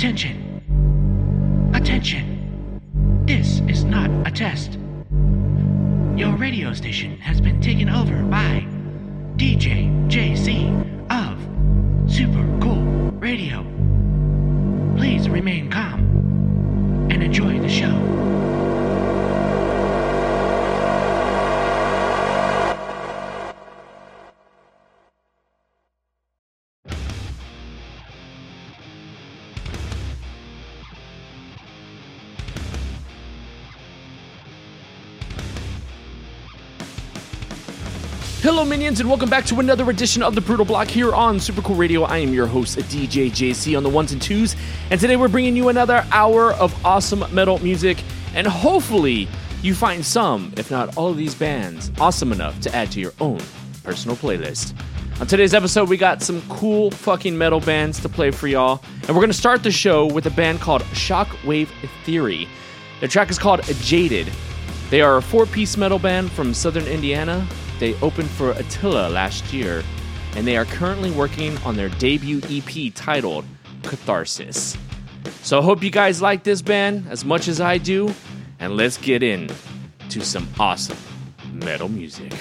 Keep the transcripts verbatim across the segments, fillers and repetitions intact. Attention! Attention! This is not a test. Your radio station has been taken over by D J J C of Super Cool Radio. Please remain calm and enjoy the show. Hello Minions, and welcome back to another edition of the Brootal Block here on Super Cool Radio. I am your host, D J J C, on the ones and twos, and today we're bringing you another hour of awesome metal music, and hopefully you find some, if not all of these bands, awesome enough to add to your own personal playlist. On today's episode, we got some cool fucking metal bands to play for y'all, and we're going to start the show with a band called Shockwave Theory. Their track is called Jaded. They are a four-piece metal band from Southern Indiana. They opened for Attila last year, and they are currently working on their debut E P titled Catharsis. So I hope you guys like this band as much as I do, and let's get in to some awesome metal music.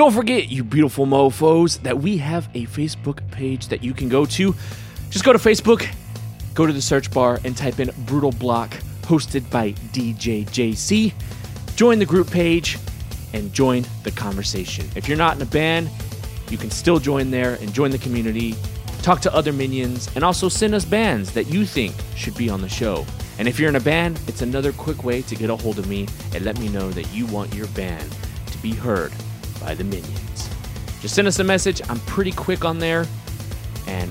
Don't forget, you beautiful mofos, that we have a Facebook page that you can go to. Just go to Facebook, go to the search bar, and type in Brootal Block, hosted by D J J C. Join the group page and join the conversation. If you're not in a band, you can still join there and join the community, talk to other minions, and also send us bands that you think should be on the show. And if you're in a band, it's another quick way to get a hold of me and let me know that you want your band to be heard by the minions. Just send us a message. I'm pretty quick on there. And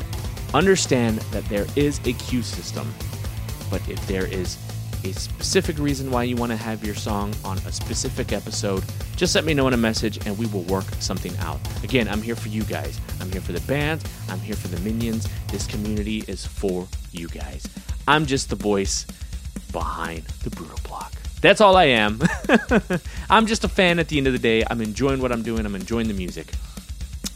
understand that there is a queue system. But if there is a specific reason why you want to have your song on a specific episode, just let me know in a message and we will work something out. Again, I'm here for you guys. I'm here for the band. I'm here for the minions. This community is for you guys. I'm just the voice behind the Brootal Block. That's all I am. I'm just a fan at the end of the day. I'm enjoying what I'm doing. I'm enjoying the music.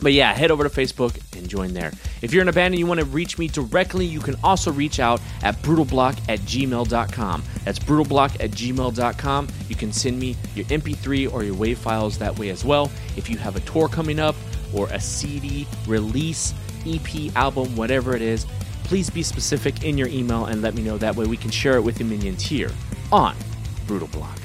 But yeah, head over to Facebook and join there. If you're in a band and you want to reach me directly, you can also reach out at brootal block at gmail dot com. That's brootal block at gmail dot com. You can send me your M P three or your WAV files that way as well. If you have a tour coming up or a C D release, E P, album, whatever it is, please be specific in your email and let me know. That way we can share it with the minions here on Brootal Block.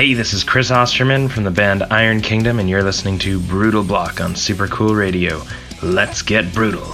Hey, this is Chris Osterman from the band Iron Kingdom, and you're listening to Brootal Block on Super Cool Radio. Let's get brutal.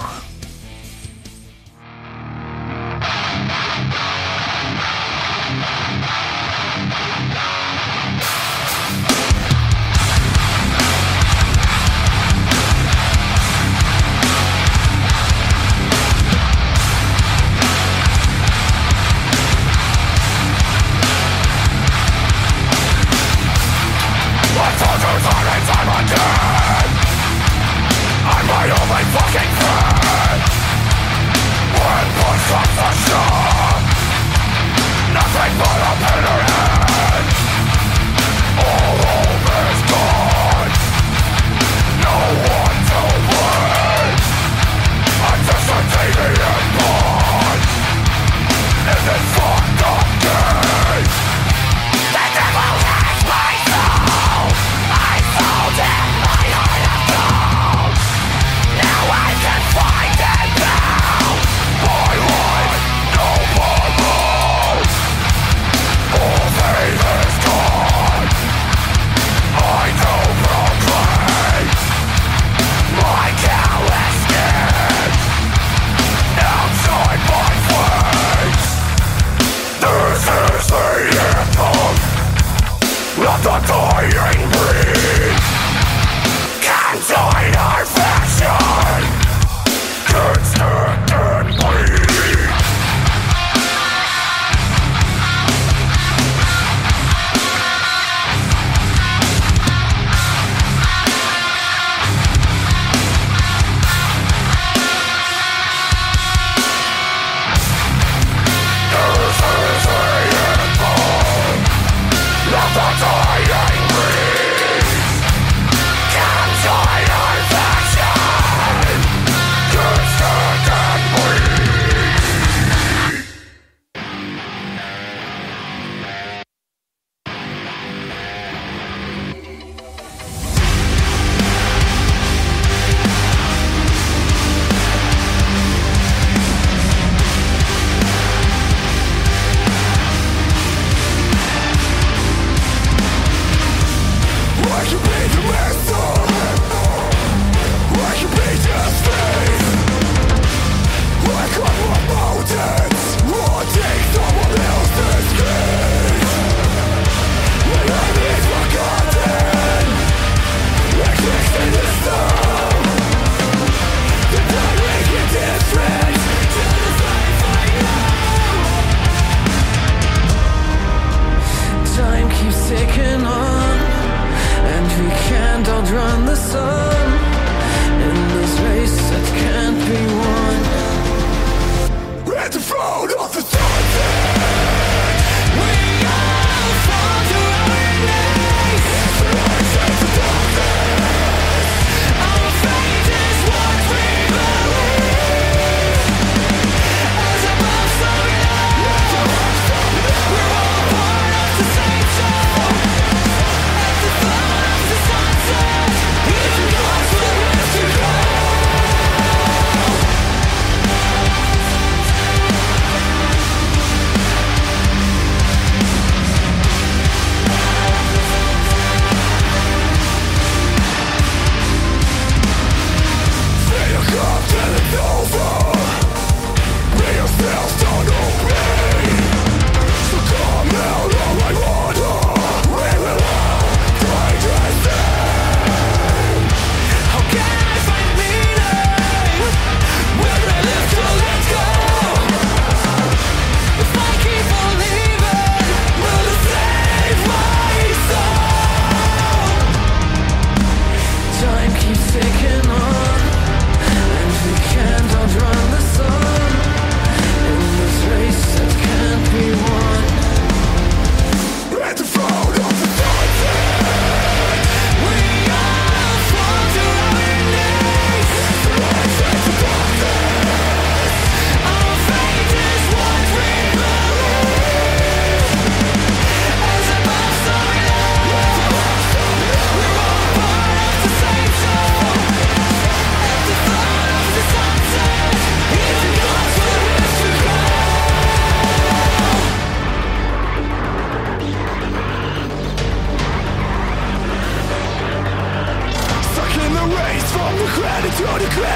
to the grave. Don't you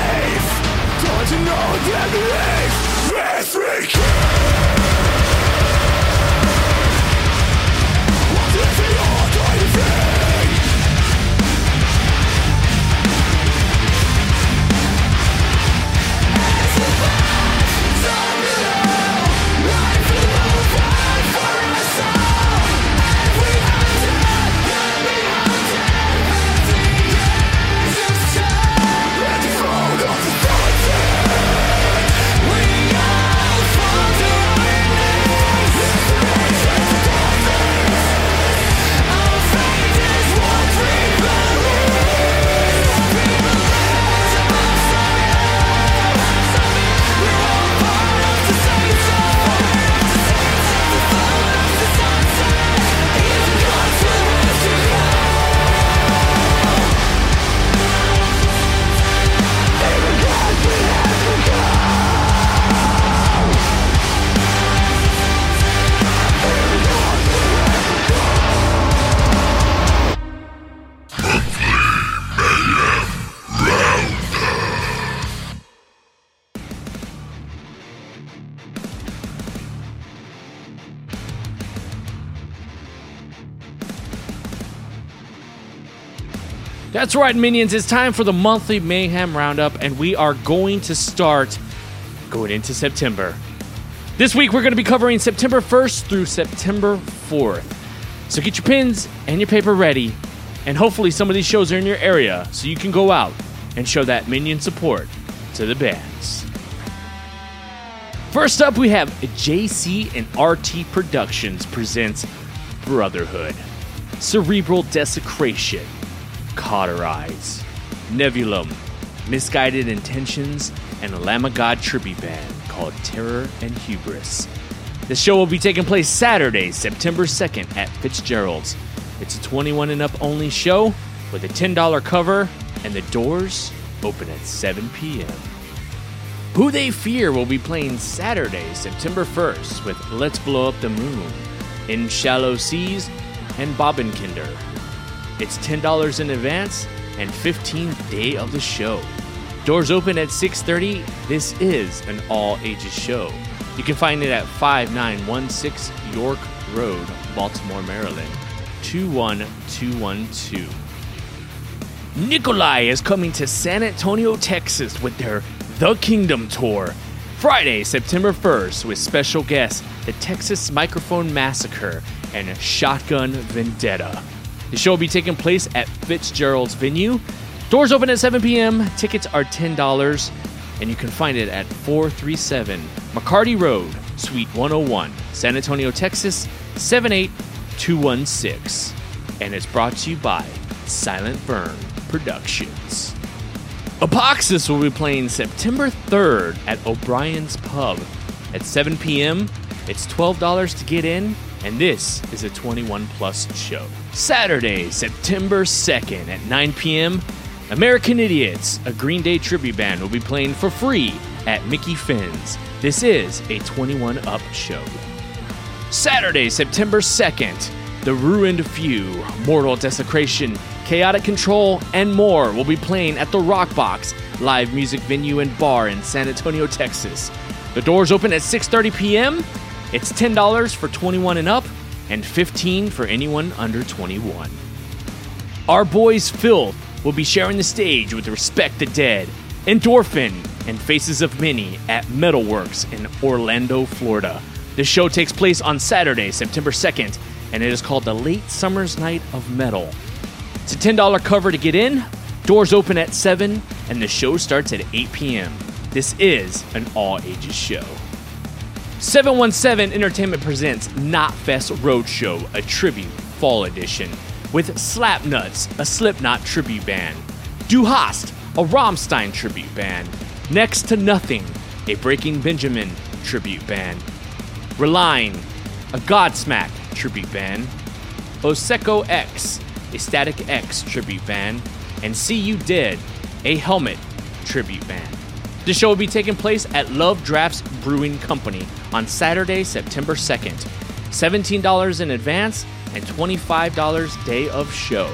know that belief is reckless? What if they are going to fail? As the past is on the low, life will move on for us all. And we hunted, and we hunted, and the years of time. Let the throne of the fallen. We all fall to our knees. Respect the dead. Our fate is what we believe. We believe in Messiah. We're all part of the same soul. The fall of the sunset. Even God's will is to come. Even God we have become. Even God we have become. That's right, Minions. It's time for the monthly Mayhem Roundup, and we are going to start going into September. This week, we're going to be covering September first through September fourth. So get your pens and your paper ready, and hopefully some of these shows are in your area, so you can go out and show that Minion support to the bands. First up, we have J C and R T Productions presents Brotherhood, Cerebral Desecration, Cauterize, Nebulum, Misguided Intentions, and a Lamb of God tribute band called Terror and Hubris. The show will be taking place Saturday, September second at Fitzgerald's. It's a twenty-one and up only show with a ten dollars cover, and the doors open at seven p.m. Who They Fear will be playing Saturday, September first with Let's Blow Up the Moon, In Shallow Seas, and Bobbin Kinder. It's ten dollars in advance and fifteenth day of the show. Doors open at six thirty. This is an all-ages show. You can find it at five nine one six York Road, Baltimore, Maryland, two one two one two. Nikolai is coming to San Antonio, Texas with their The Kingdom Tour, Friday, September first, with special guests The Texas Microphone Massacre and Shotgun Vendetta. The show will be taking place at Fitzgerald's venue. Doors open at seven p.m. Tickets are ten dollars, and you can find it at four thirty-seven McCarty Road, Suite one oh one, San Antonio, Texas, seven eight two one six. And it's brought to you by Silent Fern Productions. Apoxus will be playing September third at O'Brien's Pub at seven p.m. It's twelve dollars to get in, and this is a twenty-one plus show. Saturday, September second at nine p.m., American Idiots, a Green Day tribute band, will be playing for free at Mickey Finn's. This is a twenty-one up show. Saturday, September second, The Ruined Few, Mortal Desecration, Chaotic Control, and more will be playing at the Rockbox, live music venue and bar in San Antonio, Texas. The doors open at six thirty p.m. It's ten dollars for twenty-one and up, and fifteen dollars for anyone under twenty-one. Our boys Phil will be sharing the stage with Respect the Dead, Endorphin, and Faces of Many at Metalworks in Orlando, Florida. The show takes place on Saturday, September second, and it is called The Late Summer's Night of Metal. It's a ten dollars cover to get in, doors open at seven, and the show starts at eight p.m. This is an all-ages show. seven one seven Entertainment presents Knotfest Roadshow, a tribute fall edition, with Slapnuts, a Slipknot tribute band, Du Hast, a Rammstein tribute band, Next to Nothing, a Breaking Benjamin tribute band, Relying, a Godsmack tribute band, Oseko X, a Static X tribute band, and See You Dead, a Helmet tribute band. The show will be taking place at Love Drafts Brewing Company on Saturday, September second. seventeen dollars in advance and twenty-five dollars day of show.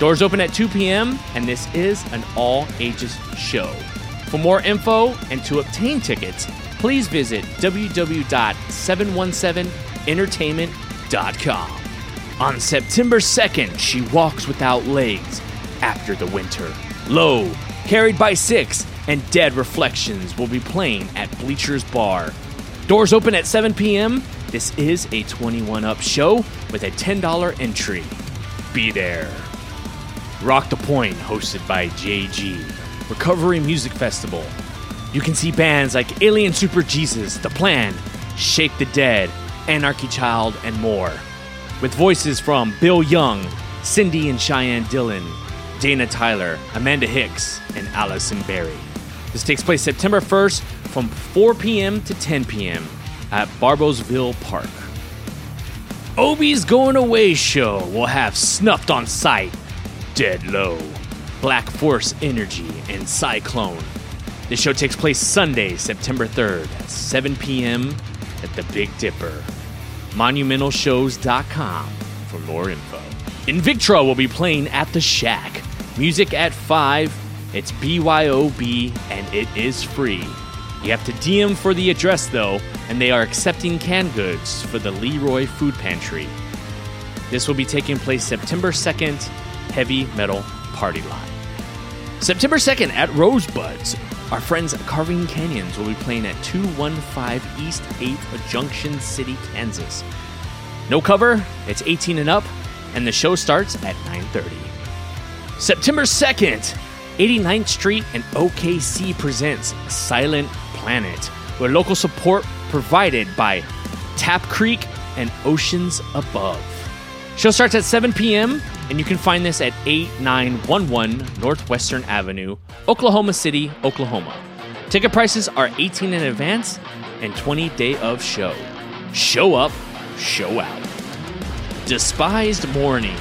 Doors open at two p m, and this is an all-ages show. For more info and to obtain tickets, please visit w w w dot seven one seven entertainment dot com. On September second, she walks without legs after the winter. Low, Carried by Six, and Dead Reflections will be playing at Bleacher's Bar. Doors open at seven p m This is a twenty-one up show with a ten dollar entry. Be there. Rock the Point, hosted by J G. Recovery Music Festival. You can see bands like Alien Super Jesus, The Plan, Shake the Dead, Anarchy Child, and more. With voices from Bill Young, Cindy and Cheyenne Dillon, Dana Tyler, Amanda Hicks, and Allison Berry. This takes place September first from four p m to ten p m at Barbosville Park. Obi's Going Away Show will have Snuffed on Sight, Dead Low, Black Force Energy, and Cyclone. The show takes place Sunday, September third at seven p m at the Big Dipper. monumental shows dot com for more info. Invictra will be playing at the Shack. Music at five. It's B Y O B and it is free. You have to D M for the address though, and they are accepting canned goods for the Leroy Food Pantry. This will be taking place September second, Heavy Metal Party Line. September second at Rosebuds, our friends at Carving Canyons will be playing at two fifteen East eighth Junction City, Kansas. No cover, it's eighteen and up, and the show starts at nine thirty. September second, eighty-ninth Street and O K C presents Silent Planet, with local support provided by Tap Creek and Oceans Above. Show starts at seven p m, and you can find this at eighty-nine eleven Northwestern Avenue, Oklahoma City, Oklahoma. Ticket prices are eighteen dollars in advance and twenty dollars day of show. Show up, show out. Despised Morning,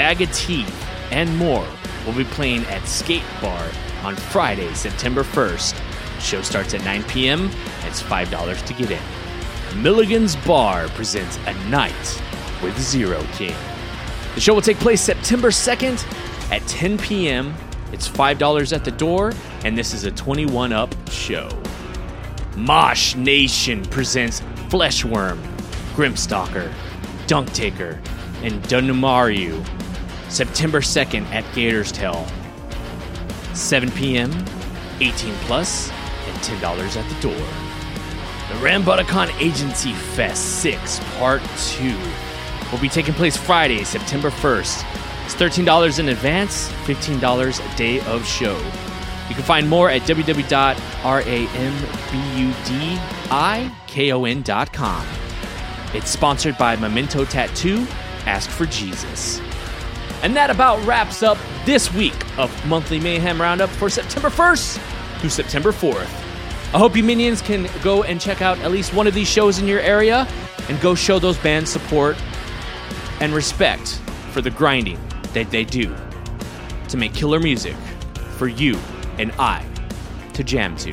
Bag of Tea, and more will be playing at Skate Bar on Friday, September first. Show starts at nine p m. It's five dollars to get in. Milligan's Bar presents A Night with Zero King. The show will take place September second at ten p m. It's five dollars at the door, and this is a twenty-one up show. Mosh Nation presents Fleshworm, Grimstalker, Dunk Taker, and Dunumaru. September second at Gator's Tail. seven p m, eighteen plus, and ten dollars at the door. The Rambuttacon Agency Fest six Part two will be taking place Friday, September first. It's thirteen dollars in advance, fifteen dollars a day of show. You can find more at w w w dot rambuddicon dot com. It's sponsored by Memento Tattoo, Ask for Jesus. And that about wraps up this week of Monthly Mayhem Roundup for September first through September fourth. I hope you minions can go and check out at least one of these shows in your area and go show those bands support and respect for the grinding that they do to make killer music for you and I to jam to.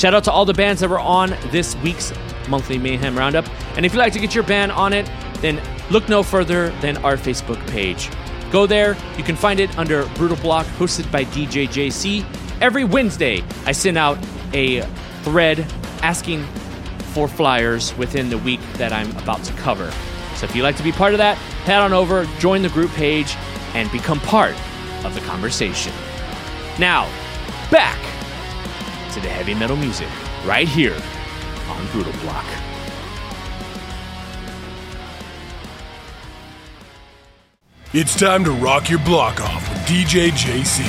Shout out to all the bands that were on this week's Monthly Mayhem Roundup. And if you'd like to get your band on it, then look no further than our Facebook page. Go there. You can find it under Brootal Block, hosted by D J J C. Every Wednesday, I send out a thread asking for flyers within the week that I'm about to cover. So if you'd like to be part of that, head on over, join the group page, and become part of the conversation. Now, back to the heavy metal music right here on Brootal Block. It's time to rock your block off with D J J C.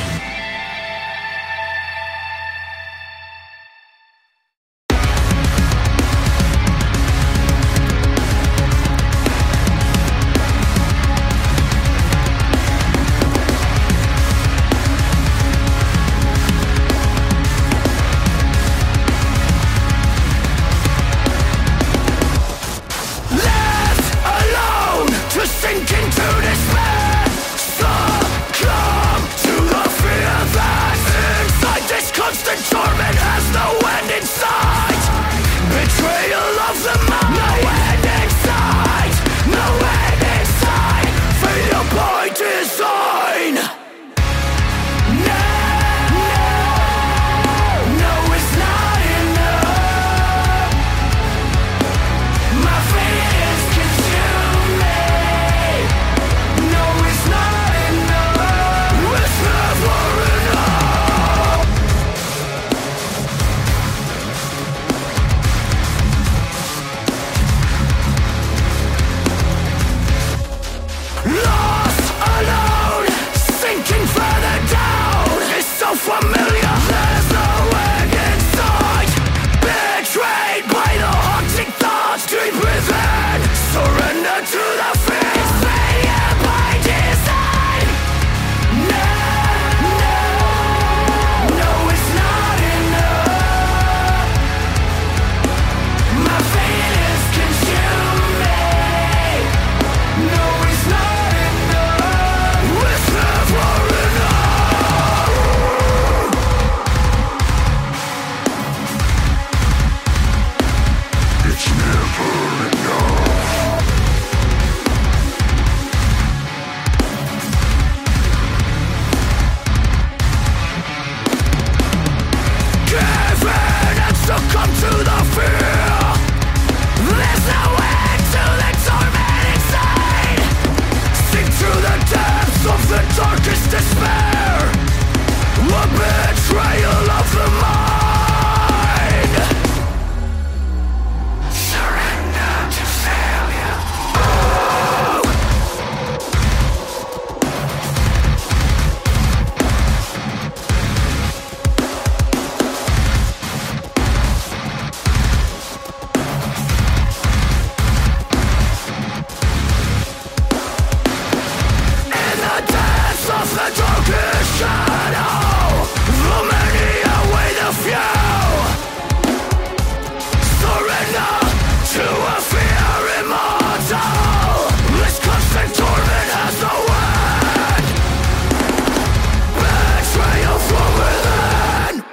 Sink into despair, succumb to the fear. darkest despair, a betrayal of the mind. Surrender to failure. Oh. In the depths of the darkest shadow, you surrender to a fear immortal. This constant torment has no end. Betrayal from within.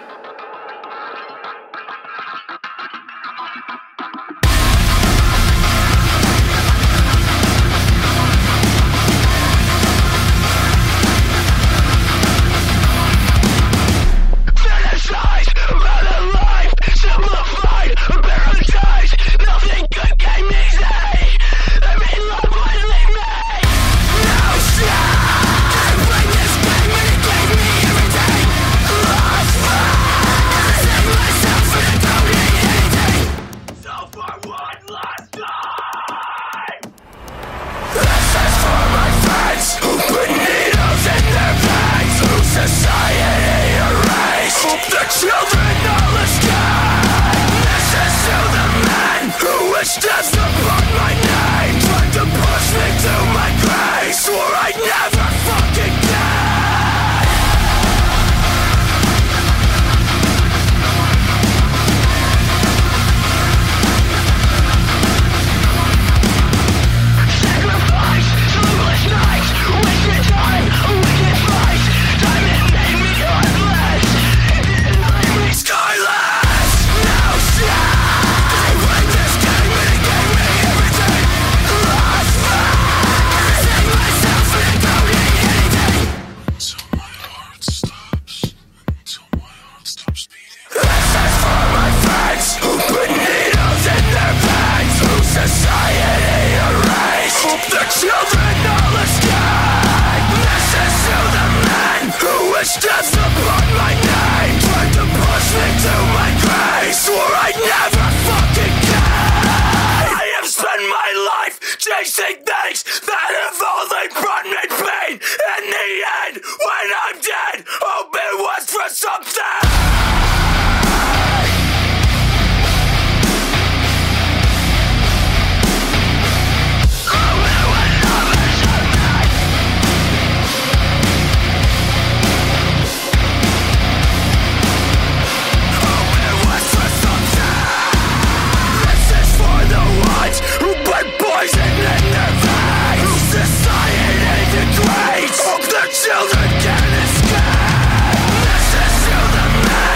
Children can escape. This is to the man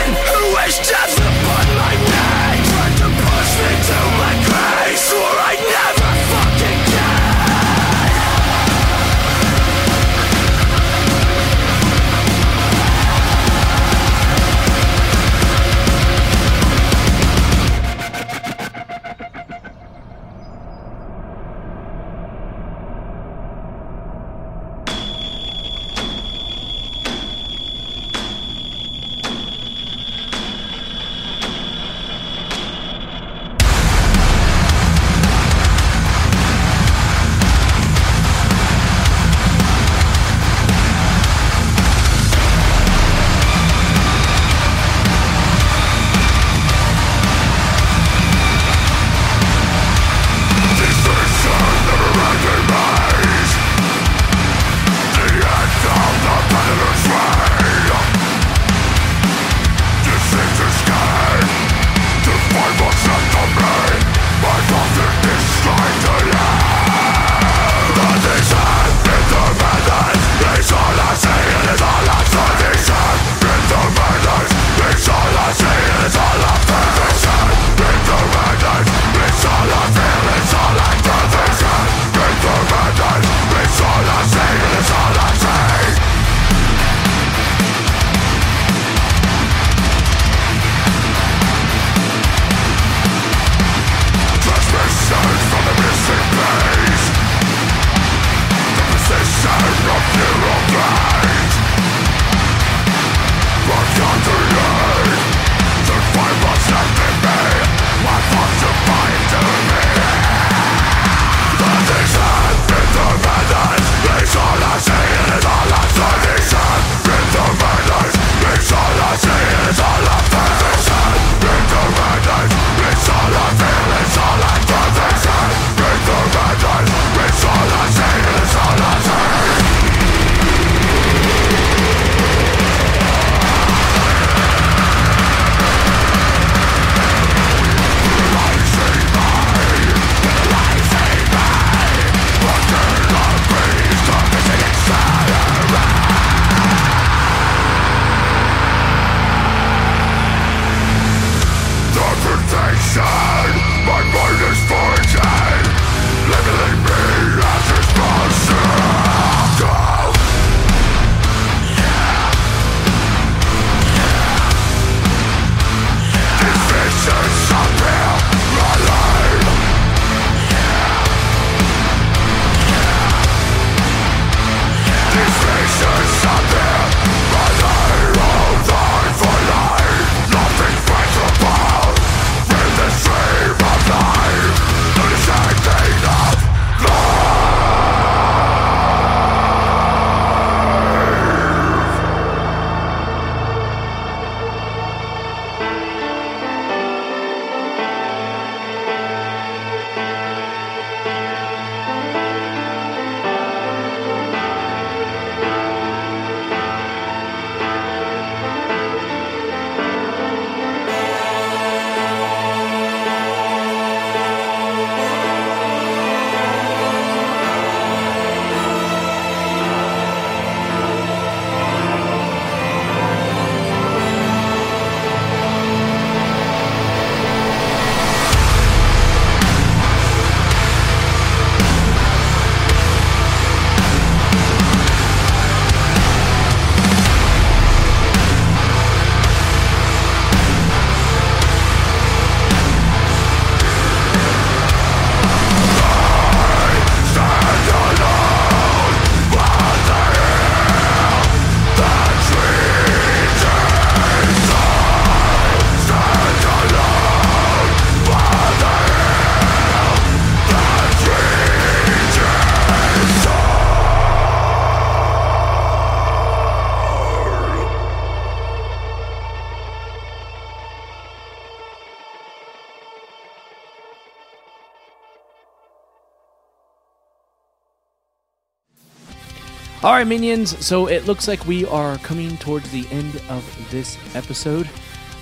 All right, minions, so it looks like we are coming towards the end of this episode.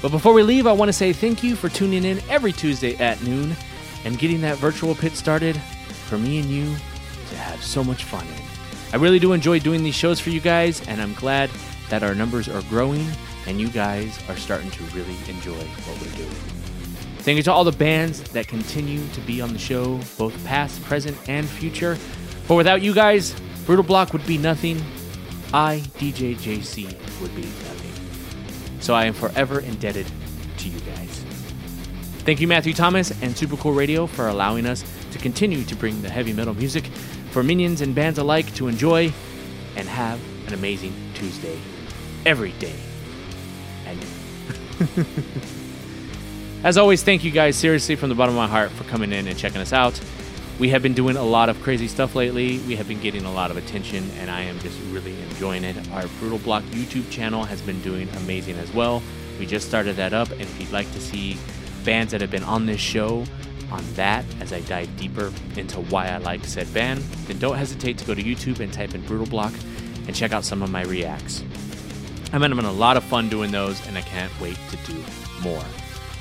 But before we leave, I want to say thank you for tuning in every Tuesday at noon and getting that virtual pit started for me and you to have so much fun in. I really do enjoy doing these shows for you guys, and I'm glad that our numbers are growing and you guys are starting to really enjoy what we're doing. Thank you to all the bands that continue to be on the show, both past, present, and future. For without you guys, Brootal Block would be nothing. I, D J J C, would be nothing. So I am forever indebted to you guys. Thank you, Matthew Thomas and Super Cool Radio, for allowing us to continue to bring the heavy metal music for minions and bands alike to enjoy, and have an amazing Tuesday every day. And as always, thank you guys seriously from the bottom of my heart for coming in and checking us out. We have been doing a lot of crazy stuff lately. We have been getting a lot of attention, and I am just really enjoying it. Our Brootal Block YouTube channel has been doing amazing as well. We just started that up, and if you'd like to see bands that have been on this show on that, as I dive deeper into why I like said band, then don't hesitate to go to YouTube and type in Brootal Block and check out some of my reacts. I'm having a lot of fun doing those, and I can't wait to do more.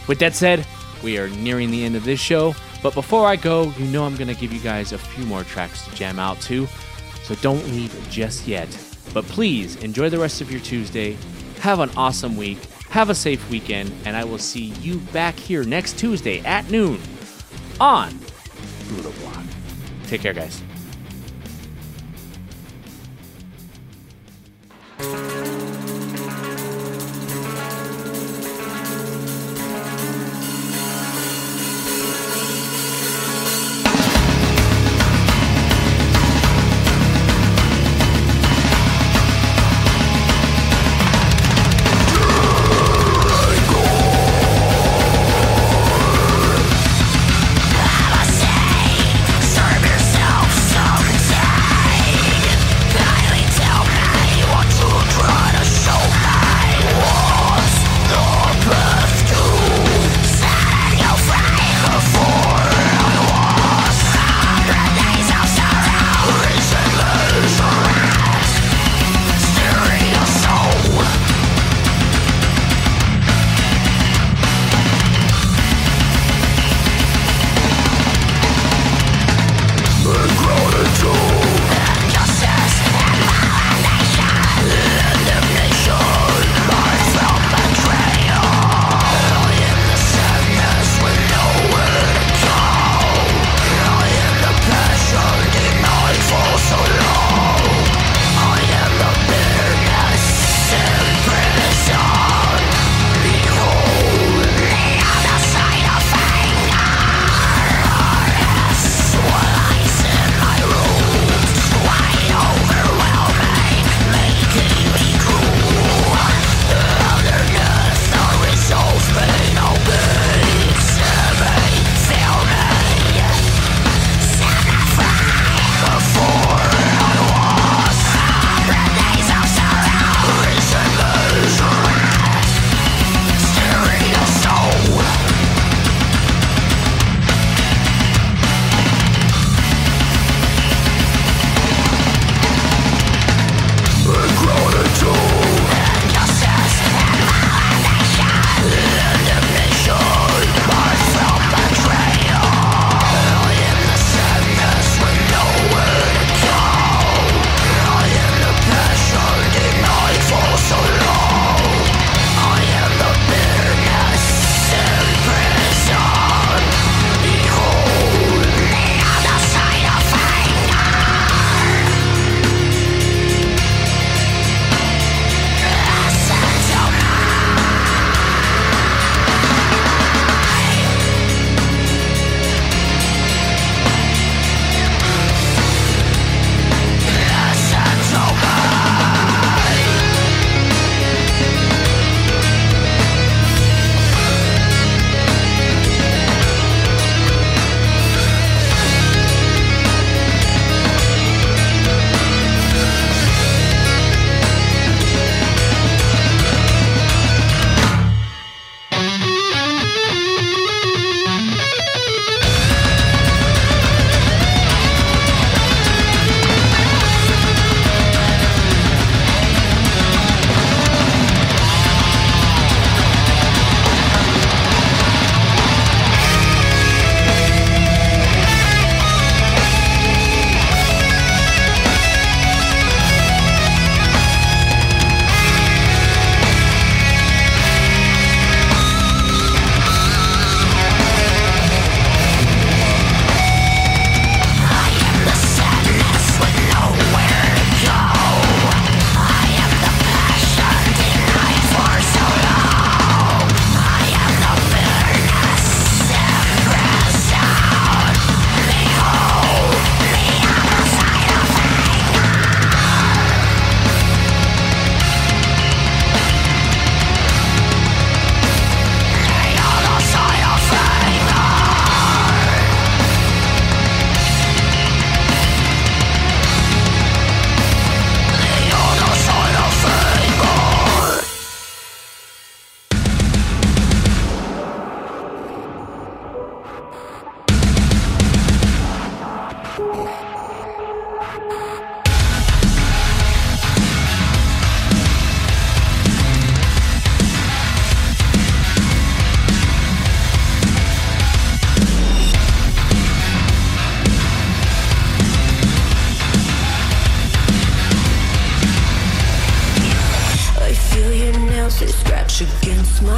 With that said, we are nearing the end of this show, but before I go, you know I'm going to give you guys a few more tracks to jam out to, so don't leave just yet. But please, enjoy the rest of your Tuesday, have an awesome week, have a safe weekend, and I will see you back here next Tuesday at noon on Brootal Block. Take care, guys. Yourself.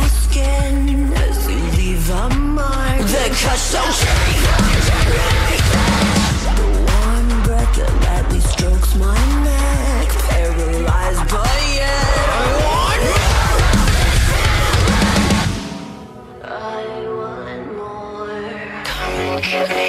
skin as you leave a mark. The cut so the warm breath that lightly strokes my neck, paralyzed but yet I want more. Come and give me.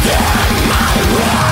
Stand in my way.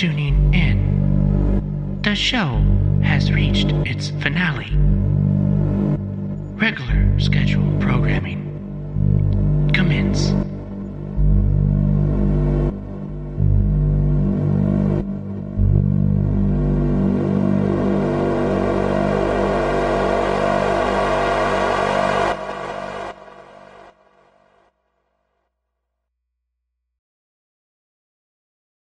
tuning in. The show has reached its finale. Regular scheduled programming